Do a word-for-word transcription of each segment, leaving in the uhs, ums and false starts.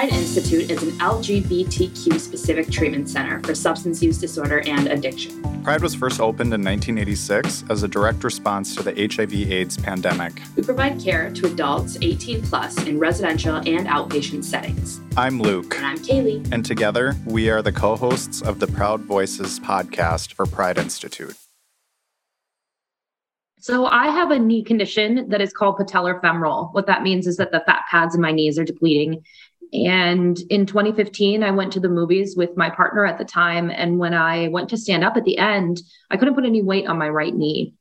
Pride Institute is an L G B T Q-specific treatment center for substance use disorder and addiction. Pride was first opened in nineteen eighty-six as a direct response to the H I V AIDS pandemic. We provide care to adults eighteen plus in residential and outpatient settings. I'm Luke. And I'm Kaylee. And together, we are the co-hosts of the Proud Voices podcast for Pride Institute. So I have a knee condition that is called patellofemoral. What that means is that the fat pads in my knees are depleting. And in twenty fifteen, I went to the movies with my partner at the time. And when I went to stand up at the end, I couldn't put any weight on my right knee.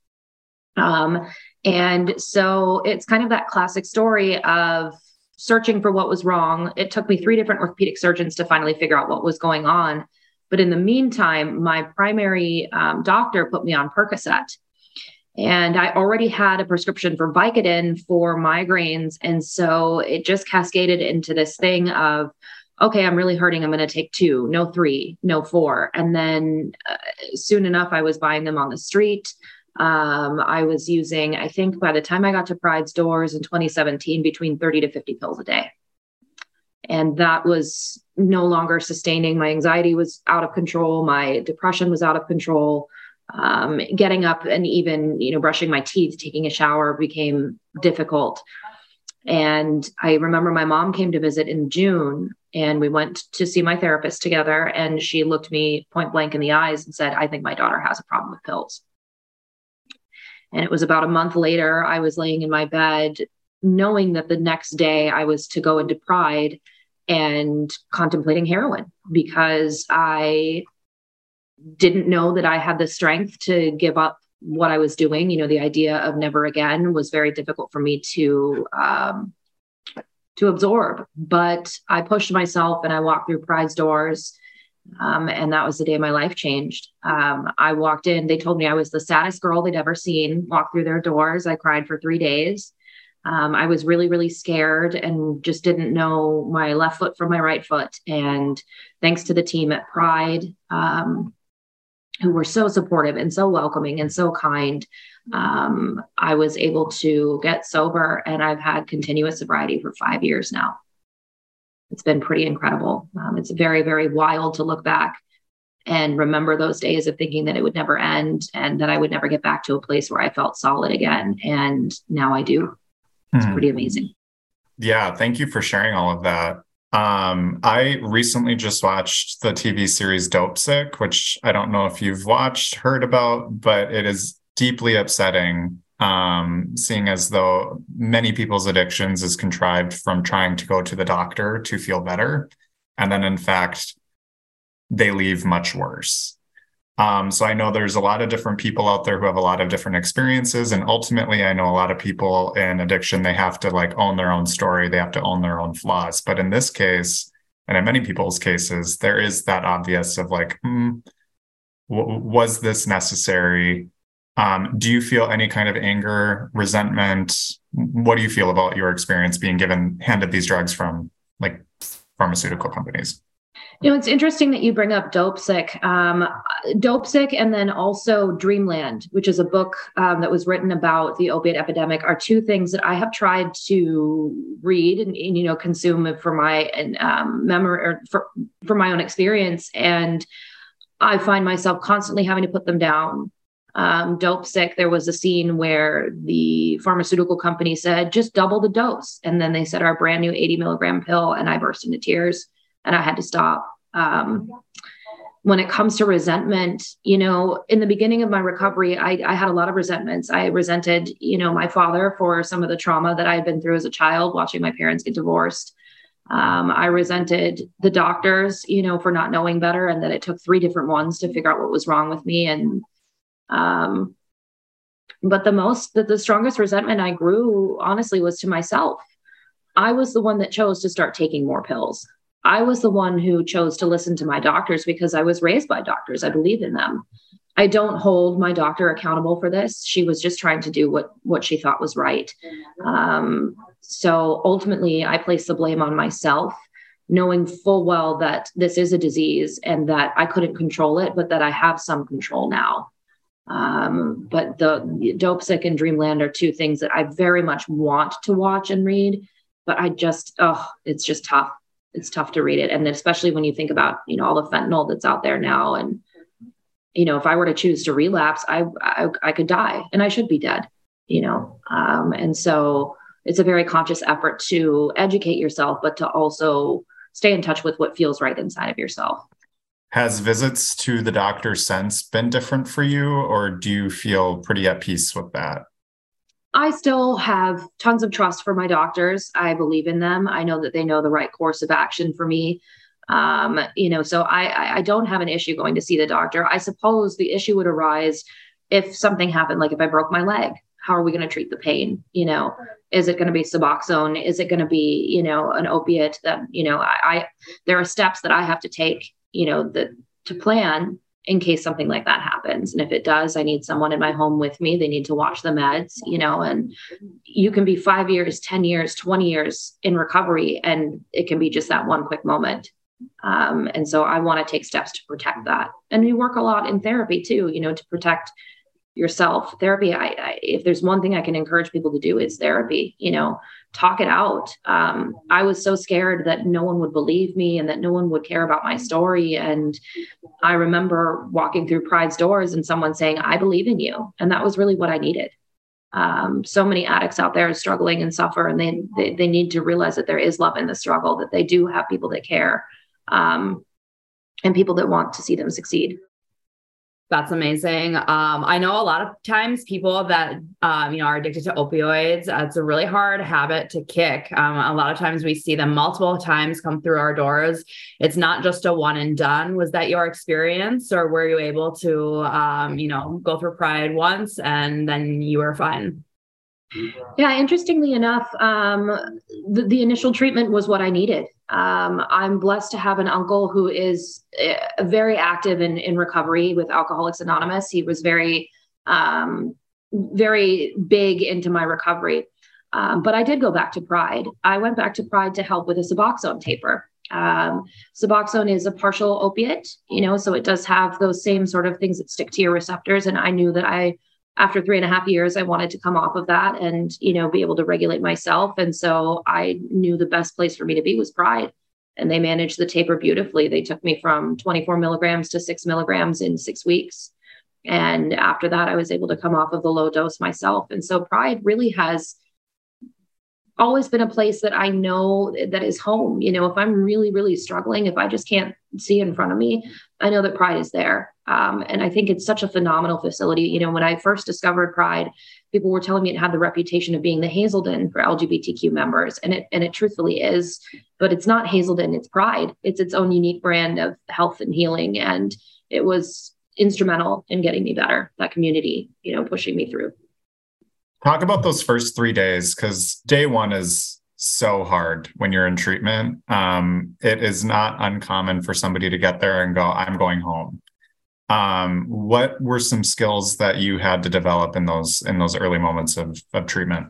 Um, and so it's kind of that classic story of searching for what was wrong. It took me three different orthopedic surgeons to finally figure out what was going on. But in the meantime, my primary um, doctor put me on Percocet. And I already had a prescription for Vicodin for migraines. And so it just cascaded into this thing of, okay, I'm really hurting. I'm going to take two, no three, no four. And then uh, soon enough, I was buying them on the street. Um, I was using, I think by the time I got to Pride's doors in twenty seventeen, between thirty to fifty pills a day. And that was no longer sustaining. My anxiety was out of control. My depression was out of control. Um, getting up and even, you know, brushing my teeth, taking a shower became difficult. And I remember my mom came to visit in June and we went to see my therapist together. And she looked me point blank in the eyes and said, I think my daughter has a problem with pills. And it was about a month later, I was laying in my bed, knowing that the next day I was to go into Pride and contemplating heroin because I didn't know that I had the strength to give up what I was doing. You know, the idea of never again was very difficult for me to, um, to absorb, but I pushed myself and I walked through Pride's doors. Um, and that was the day my life changed. Um, I walked in, they told me I was the saddest girl they'd ever seen, walked through their doors. I cried for three days. Um, I was really, really scared and just didn't know my left foot from my right foot. And thanks to the team at Pride, um, who were so supportive and so welcoming and so kind. Um, I was able to get sober and I've had continuous sobriety for five years now. It's been pretty incredible. Um, it's very, very wild to look back and remember those days of thinking that it would never end and that I would never get back to a place where I felt solid again. And now I do. It's mm. pretty amazing. Yeah. Thank you for sharing all of that. Um, I recently just watched the T V series Dopesick, which I don't know if you've watched, heard about, but it is deeply upsetting, um, seeing as though many people's addictions is contrived from trying to go to the doctor to feel better. And then in fact, they leave much worse. Um, so I know there's a lot of different people out there who have a lot of different experiences. And ultimately, I know a lot of people in addiction, they have to like own their own story. They have to own their own flaws. But in this case, and in many people's cases, there is that obvious of like, mm, w- was this necessary? Um, do you feel any kind of anger, resentment? What do you feel about your experience being given handed these drugs from like pharmaceutical companies? You know, it's interesting that you bring up Dopesick, um, Dopesick, and then also Dreamland, which is a book um, that was written about the opiate epidemic, are two things that I have tried to read and, and you know consume for my and, um, memory or for, for my own experience, and I find myself constantly having to put them down. Um, Dopesick, there was a scene where the pharmaceutical company said just double the dose, and then they said our brand new eighty milligram pill, and I burst into tears. And I had to stop. Um, when it comes to resentment, you know, in the beginning of my recovery, I, I had a lot of resentments. I resented, you know, my father for some of the trauma that I had been through as a child, watching my parents get divorced. Um, I resented the doctors, you know, for not knowing better and that it took three different ones to figure out what was wrong with me. And, um, but the most, the, the strongest resentment I grew, honestly, was to myself. I was the one that chose to start taking more pills. I was the one who chose to listen to my doctors because I was raised by doctors. I believe in them. I don't hold my doctor accountable for this. She was just trying to do what, what she thought was right. Um, so ultimately I place the blame on myself, knowing full well that this is a disease and that I couldn't control it, but that I have some control now. Um, but the Dopesick and Dreamland are two things that I very much want to watch and read, but I just, oh, it's just tough. it's tough to read it. And then especially when you think about, you know, all the fentanyl that's out there now. And, you know, if I were to choose to relapse, I, I, I could die, and I should be dead, you know? Um, and so it's a very conscious effort to educate yourself, but to also stay in touch with what feels right inside of yourself. Has visits to the doctor since been different for you, or do you feel pretty at peace with that? I still have tons of trust for my doctors. I believe in them. I know that they know the right course of action for me. Um, you know, so I, I don't have an issue going to see the doctor. I suppose the issue would arise if something happened, like if I broke my leg, how are we going to treat the pain? You know, is it going to be Suboxone? Is it going to be, you know, an opiate that, you know, I, I, there are steps that I have to take, you know, the, to plan in case something like that happens. And if it does, I need someone in my home with me. They need to watch the meds, you know, and you can be five years, ten years, twenty years in recovery. And it can be just that one quick moment. Um, and so I want to take steps to protect that. And we work a lot in therapy too, you know, to protect yourself. Therapy, I, I, if there's one thing I can encourage people to do, is therapy, you know, talk it out. Um, I was so scared that no one would believe me and that no one would care about my story. And I remember walking through Pride's doors and someone saying, I believe in you. And that was really what I needed. Um, so many addicts out there are struggling and suffer, and they, they, they need to realize that there is love in the struggle, that they do have people that care, um, and people that want to see them succeed. That's amazing. Um, I know a lot of times people that, um, you know, are addicted to opioids, uh, it's a really hard habit to kick. Um, a lot of times we see them multiple times come through our doors. It's not just a one and done. Was that your experience, or were you able to, um, you know, go through Pride once and then you were fine? Yeah. Interestingly enough, um, the, the initial treatment was what I needed. Um, I'm blessed to have an uncle who is uh, very active in, in recovery with Alcoholics Anonymous. He was very, um, very big into my recovery. Um, but I did go back to Pride. I went back to Pride to help with a Suboxone taper. Um, Suboxone is a partial opiate, you know, so it does have those same sort of things that stick to your receptors. And I knew that I, after three and a half years, I wanted to come off of that and, you know, be able to regulate myself. And so I knew the best place for me to be was Pride, and they managed the taper beautifully. They took me from twenty-four milligrams to six milligrams in six weeks. And after that, I was able to come off of the low dose myself. And so Pride really has always been a place that I know that is home. You know, if I'm really, really struggling, if I just can't see in front of me, I know that Pride is there. Um, and I think it's such a phenomenal facility. You know, when I first discovered Pride, people were telling me it had the reputation of being the Hazelden for L G B T Q members. And it, and it truthfully is, but it's not Hazelden, it's Pride. It's its own unique brand of health and healing. And it was instrumental in getting me better, that community, you know, pushing me through. Talk about those first three days, because day one is so hard when you're in treatment. Um, it is not uncommon for somebody to get there and go, I'm going home. Um, what were some skills that you had to develop in those in those early moments of, of treatment?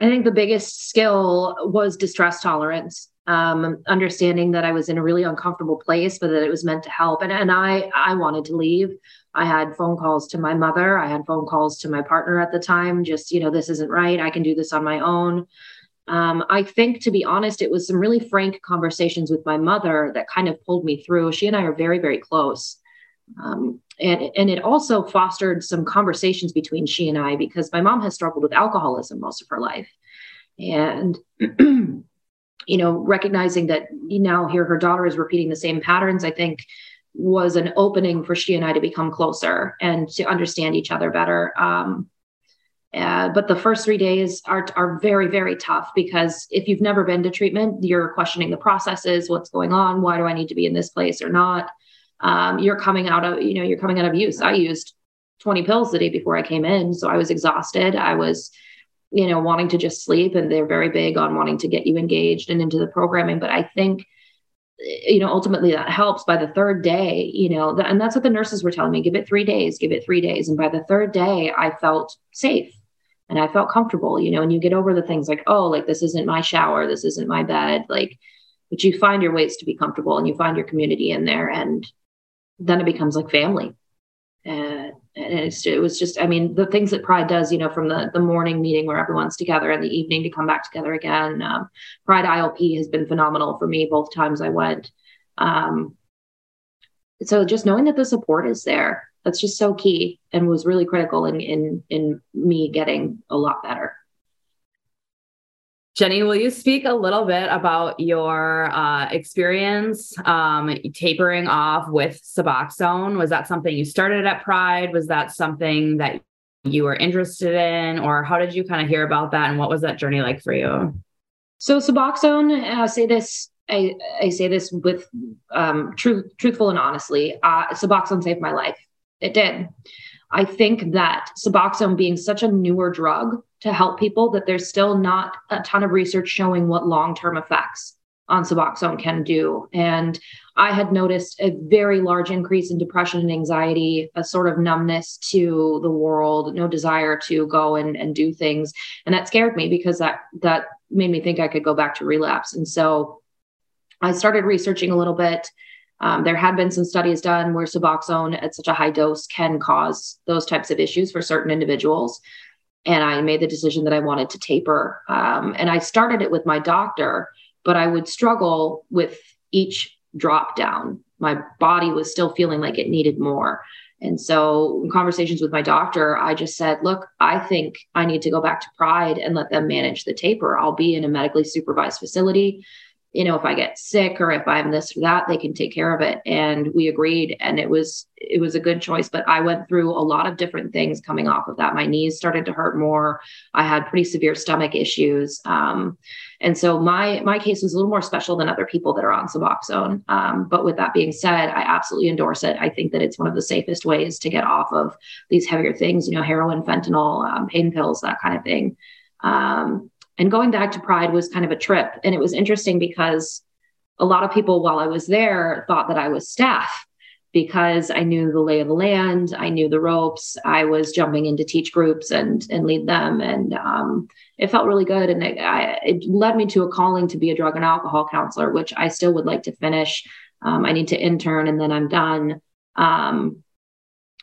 I think the biggest skill was distress tolerance, um, understanding that I was in a really uncomfortable place, but that it was meant to help. And, and I, I wanted to leave. I had phone calls to my mother. I had phone calls to my partner at the time, just, you know, this isn't right. I can do this on my own. Um, I think, to be honest, it was some really frank conversations with my mother that kind of pulled me through. She and I are very, very close. Um, and, and it also fostered some conversations between she and I, because my mom has struggled with alcoholism most of her life. And, you know, recognizing that now here her daughter is repeating the same patterns, I think was an opening for she and I to become closer and to understand each other better. Um, uh, but the first three days are, are very, very tough, because if you've never been to treatment, you're questioning the processes, what's going on, why do I need to be in this place or not? Um, you're coming out of, you know, you're coming out of use. I used twenty pills the day before I came in. So I was exhausted. I was, you know, wanting to just sleep, and they're very big on wanting to get you engaged and into the programming. But I think, you know, ultimately that helps. By the third day, you know, th- and that's what the nurses were telling me, give it three days, give it three days. And by the third day, I felt safe and I felt comfortable, you know, and you get over the things like, oh, like, this isn't my shower, this isn't my bed, like, but you find your ways to be comfortable and you find your community in there. And then it becomes like family. Uh, and it's, it was just, I mean, the things that Pride does, you know, from the, the morning meeting where everyone's together and the evening to come back together again. Um, Pride I L P has been phenomenal for me both times I went. Um, so just knowing that the support is there, that's just so key and was really critical in, in, in me getting a lot better. Jenny, will you speak a little bit about your uh, experience um, tapering off with Suboxone? Was that something you started at Pride? Was that something that you were interested in, or how did you kind of hear about that? And what was that journey like for you? So Suboxone, I'll say this, I, I say this with um, truth, truthful and honestly, uh, Suboxone saved my life. It did. I think that Suboxone being such a newer drug to help people, that there's still not a ton of research showing what long-term effects on Suboxone can do. And I had noticed a very large increase in depression and anxiety, a sort of numbness to the world, no desire to go and, and do things. And that scared me because that, that made me think I could go back to relapse. And so I started researching a little bit. Um, there had been some studies done where Suboxone at such a high dose can cause those types of issues for certain individuals. And I made the decision that I wanted to taper. Um, and I started it with my doctor, but I would struggle with each drop down. My body was still feeling like it needed more. And so in conversations with my doctor, I just said, look, I think I need to go back to Pride and let them manage the taper. I'll be in a medically supervised facility. You know, if I get sick or if I'm this or that, they can take care of it. And we agreed. And it was, it was a good choice, but I went through a lot of different things coming off of that. My knees started to hurt more. I had pretty severe stomach issues. Um, and so my, my case was a little more special than other people that are on Suboxone. Um, but with that being said, I absolutely endorse it. I think that it's one of the safest ways to get off of these heavier things, you know, heroin, fentanyl, um, pain pills, that kind of thing. Um, And going back to Pride was kind of a trip. And it was interesting because a lot of people while I was there thought that I was staff because I knew the lay of the land. I knew the ropes. I was jumping into teach groups and, and lead them. And um, it felt really good. And it, I, it led me to a calling to be a drug and alcohol counselor, which I still would like to finish. Um, I need to intern and then I'm done. Um,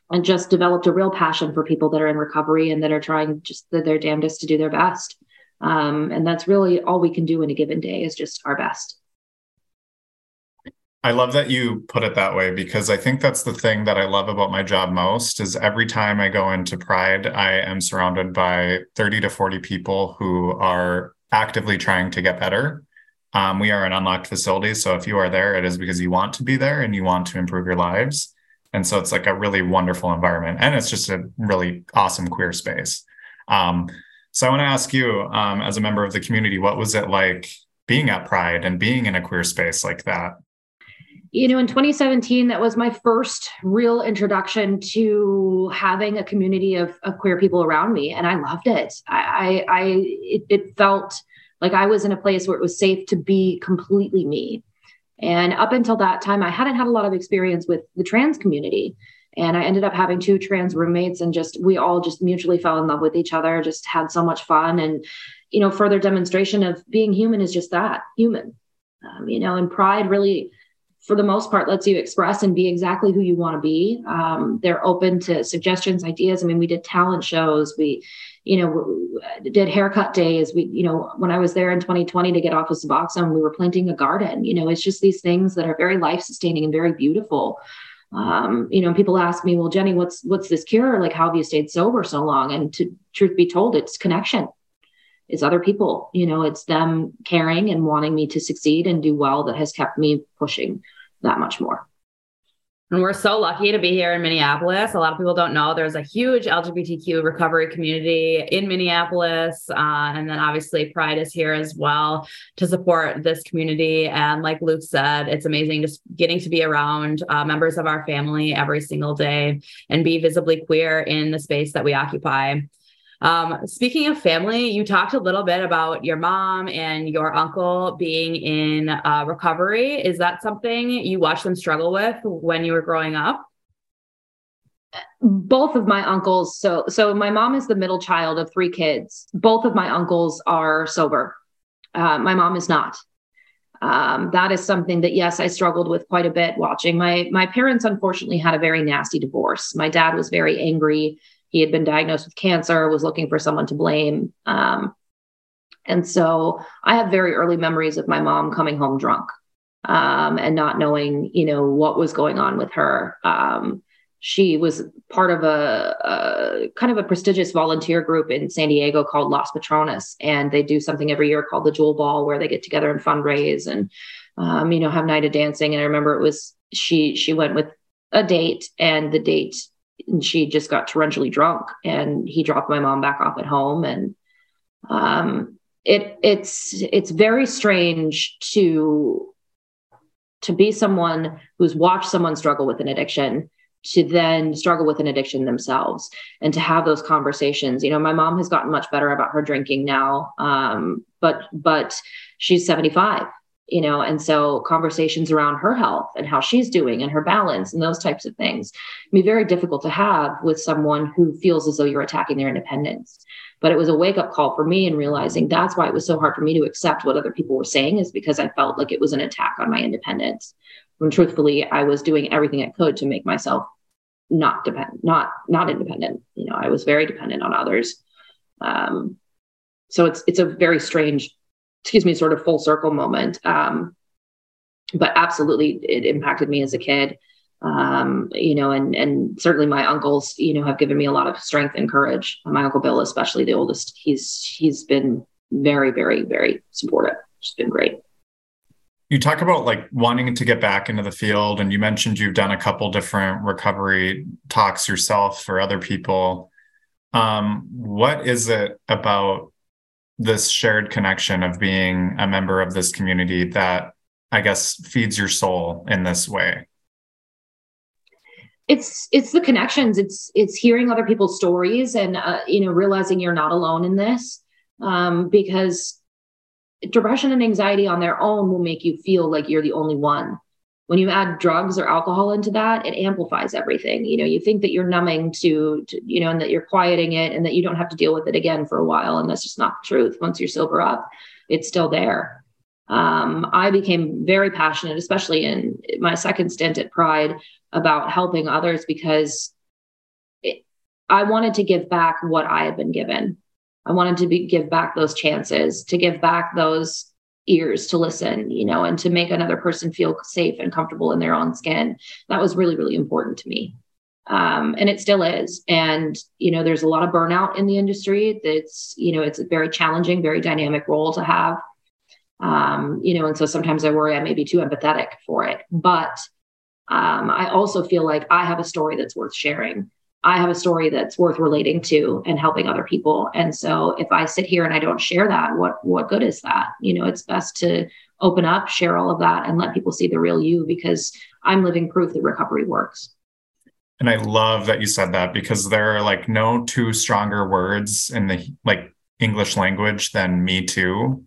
and just developed a real passion for people that are in recovery and that are trying just their damnedest to do their best. Um, and that's really all we can do in a given day is just our best. I love that you put it that way, because I think that's the thing that I love about my job most is every time I go into Pride, I am surrounded by thirty to forty people who are actively trying to get better. Um, we are an unlocked facility. So if you are there, it is because you want to be there and you want to improve your lives. And so it's like a really wonderful environment and it's just a really awesome queer space. Um, So I want to ask you, um, as a member of the community, what was it like being at Pride and being in a queer space like that? You know, in twenty seventeen, that was my first real introduction to having a community of, of queer people around me. And I loved it. I, I, I it, it felt like I was in a place where it was safe to be completely me. And up until that time, I hadn't had a lot of experience with the trans community. And I ended up having two trans roommates and just, we all just mutually fell in love with each other, just had so much fun. And, you know, further demonstration of being human is just that, human, um, you know, and Pride really, for the most part, lets you express and be exactly who you want to be. Um, they're open to suggestions, ideas. I mean, we did talent shows. We, you know, did haircut days. We, you know, when I was there in twenty twenty to get off of Suboxone, we were planting a garden. You know, it's just these things that are very life sustaining and very beautiful. Um, you know, people ask me, well, Jenny, what's, what's this cure? Like, how have you stayed sober so long? And to truth be told, it's connection. It's other people, you know, it's them caring and wanting me to succeed and do well that has kept me pushing that much more. And we're so lucky to be here in Minneapolis. A lot of people don't know there's a huge L G B T Q recovery community in Minneapolis. Uh, and then obviously Pride is here as well to support this community. And like Luke said, it's amazing just getting to be around uh, members of our family every single day and be visibly queer in the space that we occupy. Um, speaking of family, you talked a little bit about your mom and your uncle being in uh, recovery. Is that something you watched them struggle with when you were growing up? Both of my uncles. So, so my mom is the middle child of three kids. Both of my uncles are sober. Uh, my mom is not. Um, that is something that, yes, I struggled with quite a bit watching. My, my parents, unfortunately, had a very nasty divorce. My dad was very angry. He had been diagnosed with cancer, was looking for someone to blame. Um, and so I have very early memories of my mom coming home drunk, um, and not knowing, you know, what was going on with her. Um, she was part of a, a kind of a prestigious volunteer group in San Diego called Las Patronas. And they do something every year called the Jewel Ball, where they get together and fundraise and, um, you know, have night of dancing. And I remember it was, she, she went with a date, and the date, and she just got torrentially drunk, and he dropped my mom back off at home. And, um, it, it's, it's very strange to, to be someone who's watched someone struggle with an addiction, to then struggle with an addiction themselves, and to have those conversations. You know, my mom has gotten much better about her drinking now. Um, but, but she's seventy-five, you know, and so conversations around her health and how she's doing and her balance and those types of things can be very difficult to have with someone who feels as though you're attacking their independence. But it was a wake up call for me, and realizing that's why it was so hard for me to accept what other people were saying, is because I felt like it was an attack on my independence. When truthfully, I was doing everything I could to make myself not depend, not, not independent. You know, I was very dependent on others. Um, so it's, it's a very strange, excuse me, sort of full circle moment. Um, but absolutely it impacted me as a kid. Um, you know, and, and certainly my uncles, you know, have given me a lot of strength and courage. My Uncle Bill, especially the oldest, he's, he's been very, very, very supportive. It's been great. You talk about like wanting to get back into the field, and you mentioned you've done a couple different recovery talks yourself for other people. Um, what is it about this shared connection of being a member of this community that, I guess, feeds your soul in this way? It's, it's the connections. It's, it's hearing other people's stories, and, uh, you know, realizing you're not alone in this, um, because depression and anxiety on their own will make you feel like you're the only one. When you add drugs or alcohol into that, it amplifies everything. You know, you think that you're numbing to, to, you know, and that you're quieting it and that you don't have to deal with it again for a while. And that's just not the truth. Once you're sober up, it's still there. Um, I became very passionate, especially in my second stint at Pride, about helping others, because it, I wanted to give back what I had been given. I wanted to be, give back those chances, to give back those ears to listen, you know, and to make another person feel safe and comfortable in their own skin. That was really, really important to me. Um, and it still is. And, you know, there's a lot of burnout in the industry. That's, you know, it's a very challenging, very dynamic role to have. Um, you know, and so sometimes I worry I may be too empathetic for it, but um, I also feel like I have a story that's worth sharing. I have a story that's worth relating to and helping other people. And so if I sit here and I don't share that, what, what good is that? You know, it's best to open up, share all of that, and let people see the real you, because I'm living proof that recovery works. And I love that you said that, because there are like no two stronger words in the like English language than me too.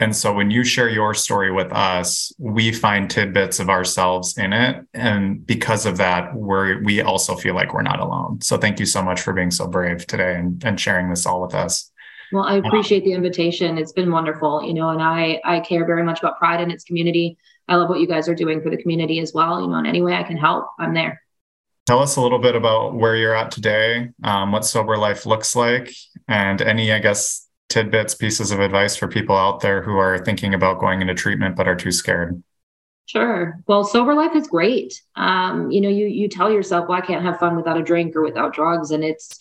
And so when you share your story with us, we find tidbits of ourselves in it. And because of that, we're, we also feel like we're not alone. So thank you so much for being so brave today and, and sharing this all with us. Well, I appreciate the invitation. It's been wonderful, you know, and I, I care very much about Pride and its community. I love what you guys are doing for the community as well. You know, in any way I can help, I'm there. Tell us a little bit about where you're at today, um, what sober life looks like, and any, I guess, tidbits, pieces of advice for people out there who are thinking about going into treatment but are too scared. Sure. Well, sober life is great. Um, you know, you you tell yourself, well, I can't have fun without a drink or without drugs. And it's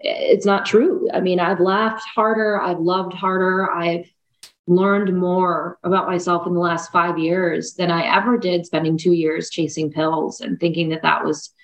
it's not true. I mean, I've laughed harder, I've loved harder, I've learned more about myself in the last five years than I ever did spending two years chasing pills and thinking that that was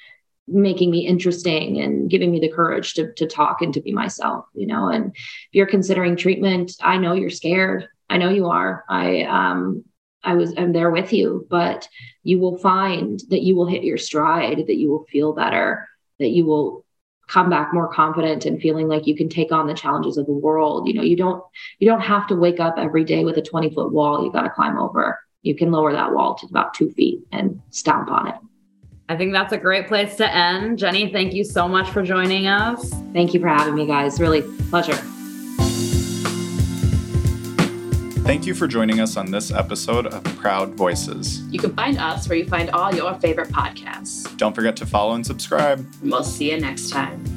making me interesting and giving me the courage to, to talk and to be myself, you know. And if you're considering treatment, I know you're scared. I know you are. I, um, I was, I'm there with you, but you will find that you will hit your stride, that you will feel better, that you will come back more confident and feeling like you can take on the challenges of the world. You know, you don't, you don't have to wake up every day with a twenty foot wall you got to climb over. You can lower that wall to about two feet and stomp on it. I think that's a great place to end. Jenny, thank you so much for joining us. Thank you for having me, guys. Really, pleasure. Thank you for joining us on this episode of Proud Voices. You can find us where you find all your favorite podcasts. Don't forget to follow and subscribe. We'll see you next time.